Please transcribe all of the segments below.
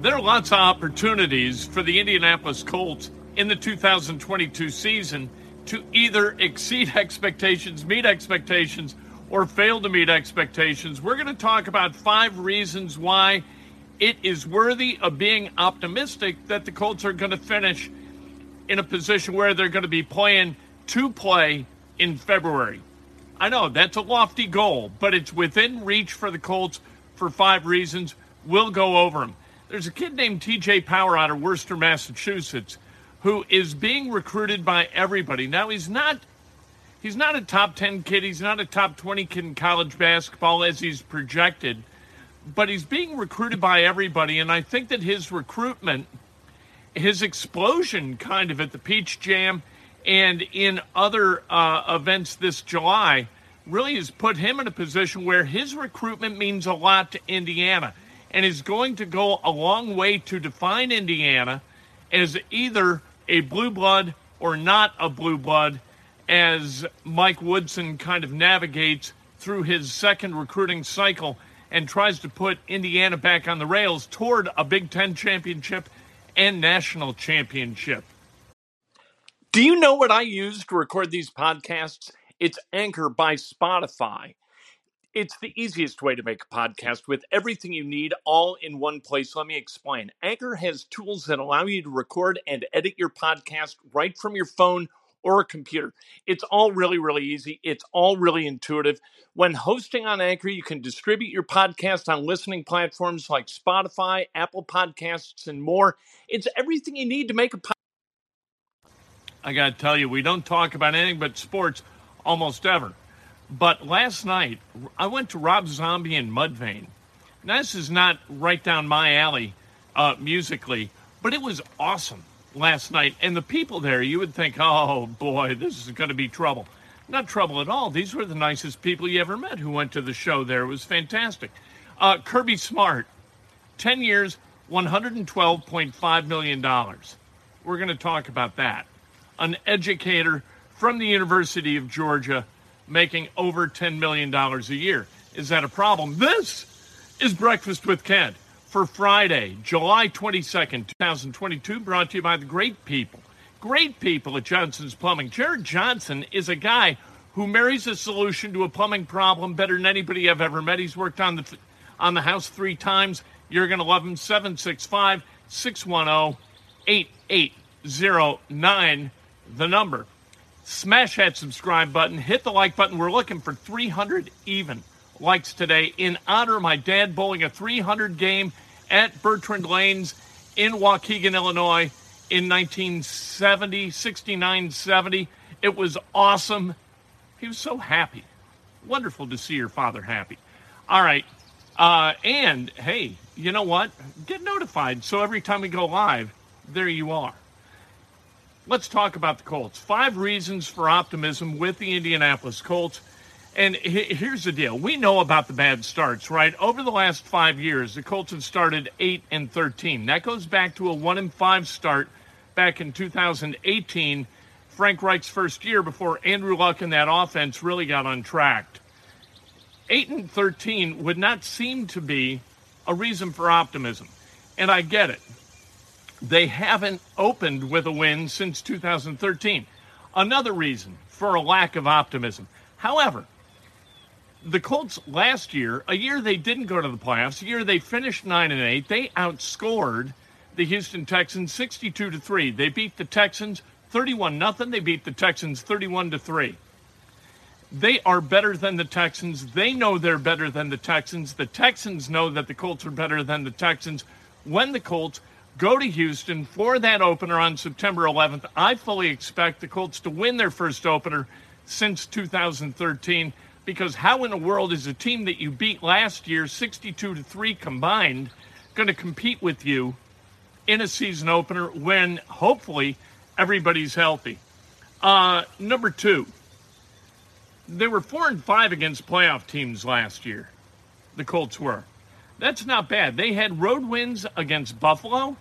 There are lots of opportunities for the Indianapolis Colts in the 2022 season to either exceed expectations, meet expectations, or fail to meet expectations. We're going to talk about 5 reasons why it is worthy of being optimistic that the Colts are going to finish in a position where they're going to be playing to play in February. I know that's a lofty goal, but it's within reach for the Colts for 5 reasons. We'll go over them. There's a kid named T.J. Power out of Worcester, Massachusetts, who is being recruited by everybody. Now, he's not a top 10 kid. He's not a top 20 kid in college basketball as he's projected, but he's being recruited by everybody, and I think that his recruitment, his explosion kind of at the Peach Jam and in other events this July really has put him in a position where his recruitment means a lot to Indiana, and is going to go a long way to define Indiana as either a blue blood or not a blue blood as Mike Woodson kind of navigates through his second recruiting cycle and tries to put Indiana back on the rails toward a Big Ten championship and national championship. Do you know what I use to record these podcasts? It's Anchor by Spotify. It's the easiest way to make a podcast with everything you need all in one place. Let me explain. Anchor has tools that allow you to record and edit your podcast right from your phone or a computer. It's all really, really easy. It's all really intuitive. When hosting on Anchor, you can distribute your podcast on listening platforms like Spotify, Apple Podcasts, and more. It's everything you need to make a podcast. I got to tell you, we don't talk about anything but sports almost ever. But last night, I went to Rob Zombie and Mudvayne. Now, this is not right down my alley musically, but it was awesome last night. And the people there, you would think, oh, boy, this is going to be trouble. Not trouble at all. These were the nicest people you ever met who went to the show there. It was fantastic. Kirby Smart, 10 years, $112.5 million. We're going to talk about that. An educator from the University of Georgia, making over $10 million a year. Is that a problem? This is Breakfast with Kent for Friday, July 22nd, 2022, brought to you by the great people at Johnson's Plumbing. Jared Johnson is a guy who marries a solution to a plumbing problem better than anybody I've ever met. He's worked on the house 3 times. You're going to love him. 765-610-8809, the number. Smash that subscribe button. Hit the like button. We're looking for 300 even likes today in honor of my dad bowling a 300 game at Bertrand Lanes in Waukegan, Illinois in 1970, 69-70. It was awesome. He was so happy. Wonderful to see your father happy. All right. And, hey, you know what? Get notified so every time we go live, there you are. Let's talk about the Colts. 5 reasons for optimism with the Indianapolis Colts. And here's the deal. We know about the bad starts, right? Over the last 5 years, the Colts have started 8-13. That goes back to a 1-5 start back in 2018, Frank Reich's first year before Andrew Luck and that offense really got on track. 8-13 would not seem to be a reason for optimism. And I get it. They haven't opened with a win since 2013. Another reason for a lack of optimism. However, the Colts last year, a year they didn't go to the playoffs, a year they finished 9-8, they outscored the Houston Texans 62-3. They beat the Texans 31-0. They beat the Texans 31-3. They are better than the Texans. They know they're better than the Texans. The Texans know that the Colts are better than the Texans. When the Colts go to Houston for that opener on September 11th, I fully expect the Colts to win their first opener since 2013, because how in the world is a team that you beat last year 62-3 combined going to compete with you in a season opener when hopefully everybody's healthy? Number two, they were 4-5 against playoff teams last year. The Colts were. That's not bad. They had road wins against Buffalo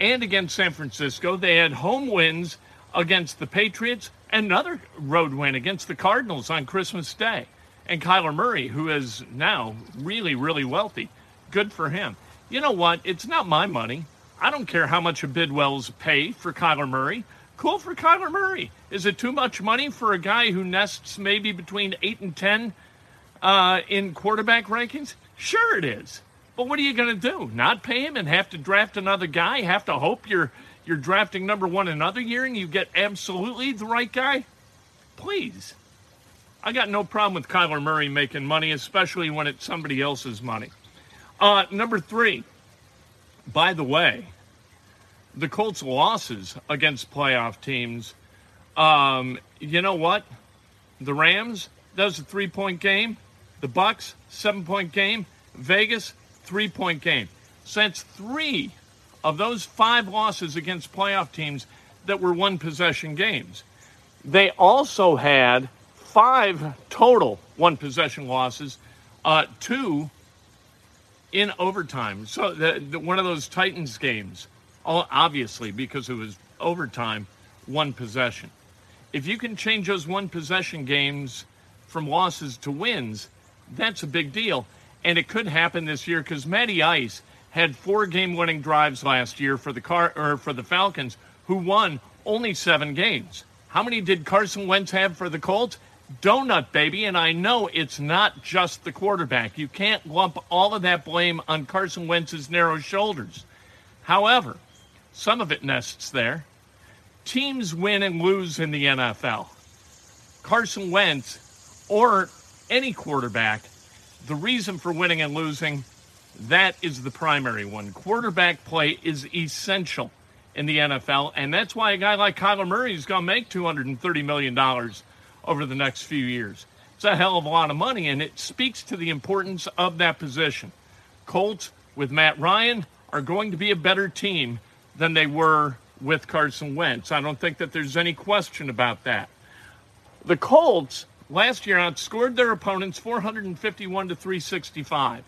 and against San Francisco. They had home wins against the Patriots, another road win against the Cardinals on Christmas Day. And Kyler Murray, who is now really, really wealthy. Good for him. You know what? It's not my money. I don't care how much a Bidwell's pay for Kyler Murray. Cool for Kyler Murray. Is it too much money for a guy who nests maybe between 8 and 10 in quarterback rankings? Sure it is. But what are you going to do? Not pay him and have to draft another guy? Have to hope you're drafting number one another year and you get absolutely the right guy? Please. I got no problem with Kyler Murray making money, especially when it's somebody else's money. Number three, by the way, the Colts' losses against playoff teams, you know what? The Rams, that was a 3-point game. The Bucs, 7-point game. Vegas, 3-point game. So that's three of those five losses against playoff teams that were one-possession games. They also had five total one-possession losses, two in overtime. So one of those Titans games. Obviously, because it was overtime, one possession. If you can change those one possession games from losses to wins, that's a big deal. And it could happen this year because Matty Ice had four game-winning drives last year for the Falcons, who won only 7 games. How many did Carson Wentz have for the Colts? Donut, baby. And I know it's not just the quarterback. You can't lump all of that blame on Carson Wentz's narrow shoulders. However, some of it nests there. Teams win and lose in the NFL. Carson Wentz or any quarterback, the reason for winning and losing, that is the primary one. Quarterback play is essential in the NFL, and that's why a guy like Kyler Murray is going to make $230 million over the next few years. It's a hell of a lot of money, and it speaks to the importance of that position. Colts, with Matt Ryan, are going to be a better team than they were with Carson Wentz. I don't think that there's any question about that. The Colts last year outscored their opponents 451-365.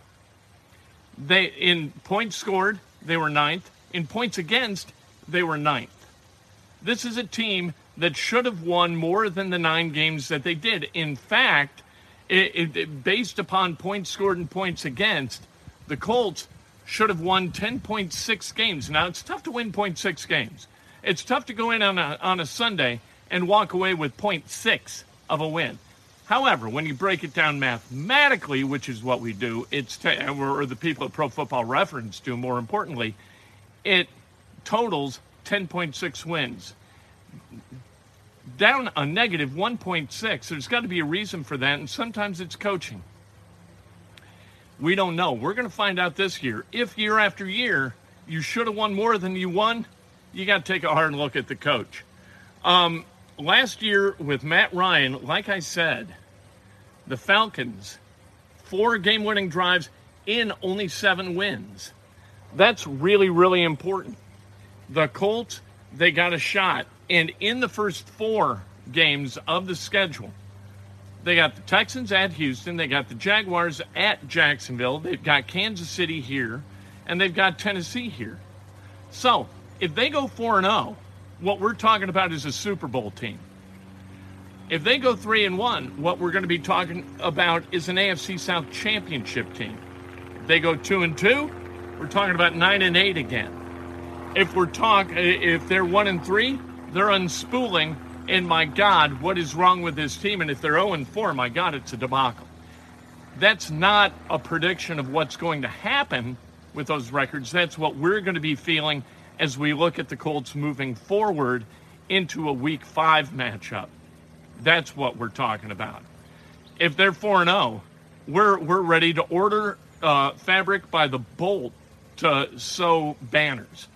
They, in points scored, they were 9th. In points against, they were 9th. This is a team that should have won more than the 9 games that they did. In fact, based upon points scored and points against, the Colts should have won 10.6 games. Now, it's tough to win 0.6 games. It's tough to go in on a Sunday and walk away with 0.6 of a win. However, when you break it down mathematically, which is what we do, or the people at Pro Football Reference do, more importantly, it totals 10.6 wins. Down a negative 1.6, there's got to be a reason for that, and sometimes it's coaching. We don't know. We're going to find out this year. If year after year you should have won more than you won, you got to take a hard look at the coach. Last year with Matt Ryan, like I said, the Falcons, 4 game-winning drives in only 7 wins. That's really, really important. The Colts, they got a shot. And in the first 4 games of the schedule, they got the Texans at Houston. They got the Jaguars at Jacksonville. They've got Kansas City here. And they've got Tennessee here. So, if they go 4-0, what we're talking about is a Super Bowl team. If they go 3-1, what we're going to be talking about is an AFC South championship team. If they go 2-2, we're talking about 9-8 again. If they're 1-3, they're unspooling. And my God, what is wrong with this team? And if they're 0-4, my God, it's a debacle. That's not a prediction of what's going to happen. with those records. That's what we're going to be feeling as we look at the Colts moving forward into a Week 5 matchup. That's what we're talking about. If they're 4-0, we're ready to order fabric by the bolt to sew banners,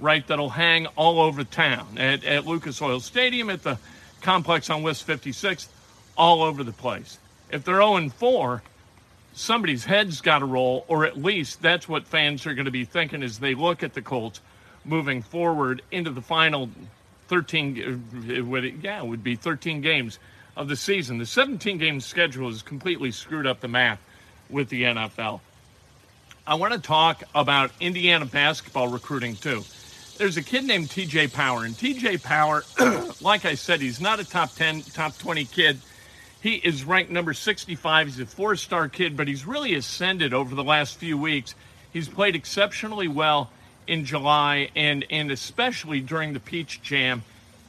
right, that'll hang all over town at Lucas Oil Stadium, at the complex on West 56th, all over the place. If they're 0-4, somebody's head's got to roll, or at least that's what fans are going to be thinking as they look at the Colts moving forward into the final 13 games of the season. The 17-game schedule has completely screwed up the math with the NFL. I want to talk about Indiana basketball recruiting, too. There's a kid named T.J. Power, and T.J. Power, like I said, he's not a top 10, top 20 kid. He is ranked number 65. He's a four-star kid, but he's really ascended over the last few weeks. He's played exceptionally well in July, and especially during the Peach Jam,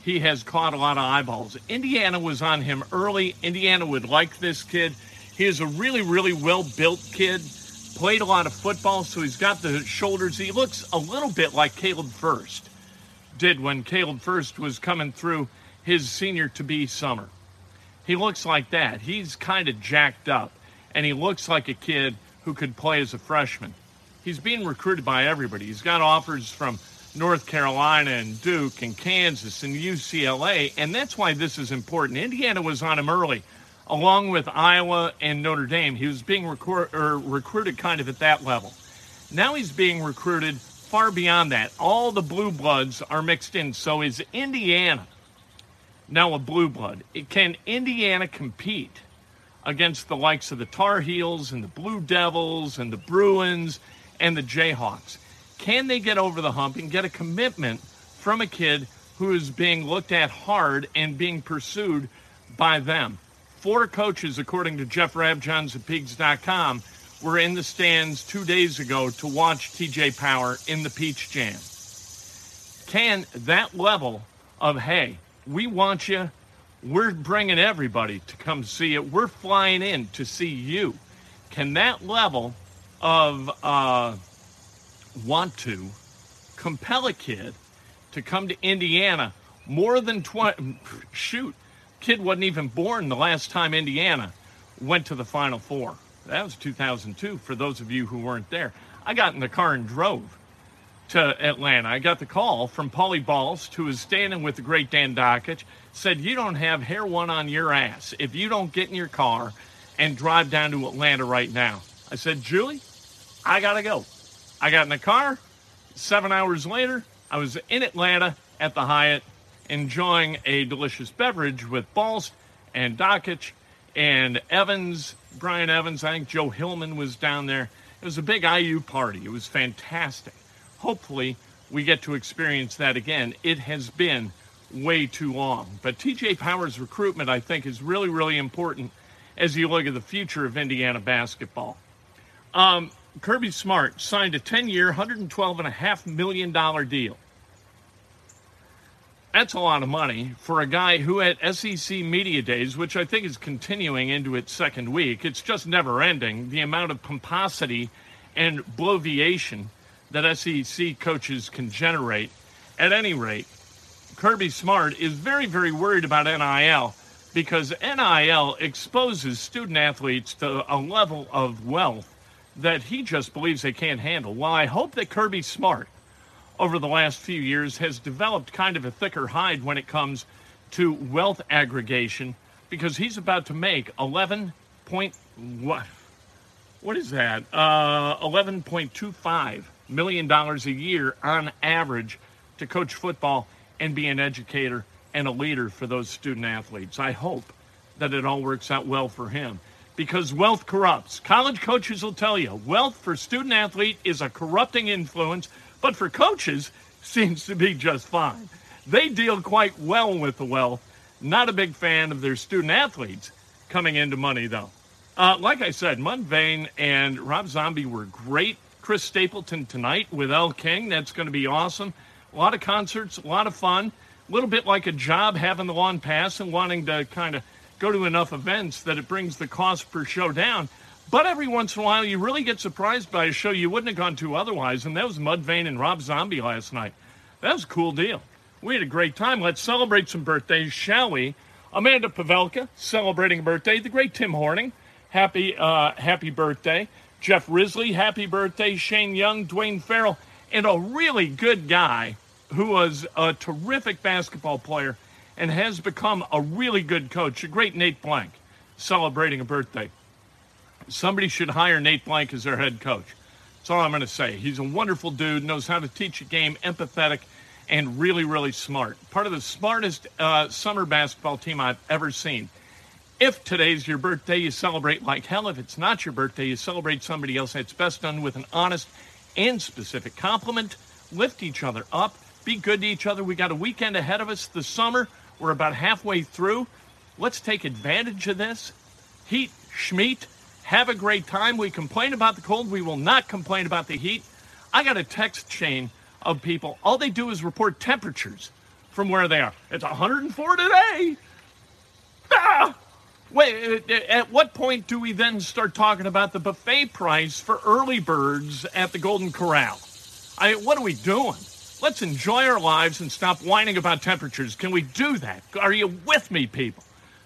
he has caught a lot of eyeballs. Indiana was on him early. Indiana would like this kid. He is a really, really well-built kid, played a lot of football, so he's got the shoulders. He looks a little bit like Caleb Furst did when Caleb Furst was coming through his senior-to-be summer. He looks like that. He's kind of jacked up, and he looks like a kid who could play as a freshman. He's being recruited by everybody. He's got offers from North Carolina and Duke and Kansas and UCLA, and that's why this is important. Indiana was on him early, along with Iowa and Notre Dame. He was being recruited kind of at that level. Now he's being recruited far beyond that. All the blue bloods are mixed in. So is Indiana now a blue blood? Can Indiana compete against the likes of the Tar Heels and the Blue Devils and the Bruins and the Jayhawks? Can they get over the hump and get a commitment from a kid who is being looked at hard and being pursued by them? 4 coaches, according to Jeff Rabjohns at Pigs.com, were in the stands 2 days ago to watch T.J. Power in the Peach Jam. Can that level of, hey, we want you, we're bringing everybody to come see it, we're flying in to see you, can that level of want to compel a kid to come to Indiana more than 20? Shoot, kid wasn't even born the last time Indiana went to the Final Four. That was 2002, for those of you who weren't there. I got in the car and drove to Atlanta. I got the call from Paulie Balst, who was standing with the great Dan Dockich, said, you don't have hair one on your ass if you don't get in your car and drive down to Atlanta right now. I said, Julie, I got to go. I got in the car. 7 hours later, I was in Atlanta at the Hyatt, enjoying a delicious beverage with Balst and Dockich and Evans, Brian Evans. I think Joe Hillman was down there. It was a big IU party. It was fantastic. Hopefully, we get to experience that again. It has been way too long. But T.J. Power's recruitment, I think, is really, really important as you look at the future of Indiana basketball. Kirby Smart signed a 10-year, $112.5 million deal. That's a lot of money for a guy who at SEC Media Days, which I think is continuing into its second week, it's just never-ending, the amount of pomposity and bloviation that SEC coaches can generate. At any rate, Kirby Smart is very, very worried about NIL, because NIL exposes student-athletes to a level of wealth that he just believes they can't handle. Well, I hope that Kirby Smart, over the last few years, has developed kind of a thicker hide when it comes to wealth aggregation, because he's about to make $11.25 million a year on average to coach football and be an educator and a leader for those student athletes. I hope that it all works out well for him, because wealth corrupts. College coaches will tell you wealth for student athlete is a corrupting influence, but for coaches, seems to be just fine. They deal quite well with the wealth. Not a big fan of their student athletes coming into money, though. Like I said, Mudvayne and Rob Zombie were great. Chris Stapleton tonight with L. King. That's going to be awesome. A lot of concerts, a lot of fun. A little bit like a job having the lawn pass and wanting to kind of go to enough events that it brings the cost per show down. But every once in a while, you really get surprised by a show you wouldn't have gone to otherwise, and that was Mudvayne and Rob Zombie last night. That was a cool deal. We had a great time. Let's celebrate some birthdays, shall we? Amanda Pavelka, celebrating a birthday. The great Tim Horning, happy birthday. Jeff Risley, happy birthday. Shane Young, Dwayne Farrell, and a really good guy who was a terrific basketball player and has become a really good coach, a great Nate Blank, celebrating a birthday. Somebody should hire Nate Blank as their head coach. That's all I'm going to say. He's a wonderful dude, knows how to teach a game, empathetic, and really, really smart. Part of the smartest summer basketball team I've ever seen. If today's your birthday, you celebrate like hell. If it's not your birthday, you celebrate somebody else. That's best done with an honest and specific compliment. Lift each other up. Be good to each other. We got a weekend ahead of us this summer. We're about halfway through. Let's take advantage of this. Heat, schmeat, have a great time. We complain about the cold. We will not complain about the heat. I got a text chain of people. All they do is report temperatures from where they are. It's 104 today. Ah! Wait, at what point do we then start talking about the buffet price for early birds at the Golden Corral? What are we doing? Let's enjoy our lives and stop whining about temperatures. Can we do that? Are you with me, people?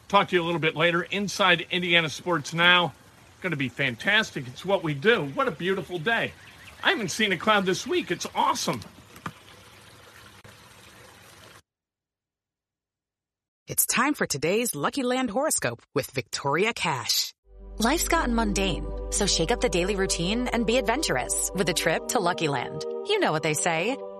Talk to you a little bit later. Inside Indiana Sports Now. Going to be fantastic. It's what we do. What a beautiful day. I haven't seen a cloud this week. It's awesome. It's time for today's Lucky Land horoscope with Victoria Cash. Life's gotten mundane, so shake up the daily routine and be adventurous with a trip to Lucky Land. You know what they say,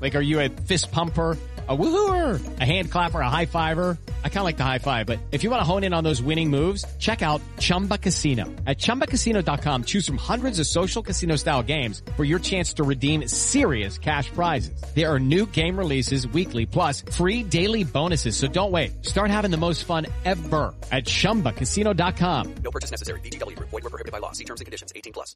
Like, are you a fist pumper? A woohooer, a hand clapper, a high fiver. I kind of like the high five, but if you want to hone in on those winning moves, check out Chumba Casino. At ChumbaCasino.com, choose from hundreds of social casino style games for your chance to redeem serious cash prizes. There are new game releases weekly, plus free daily bonuses. So don't wait. Start having the most fun ever at ChumbaCasino.com. No purchase necessary. VGW Group. Void where prohibited by law. See terms and conditions. 18+.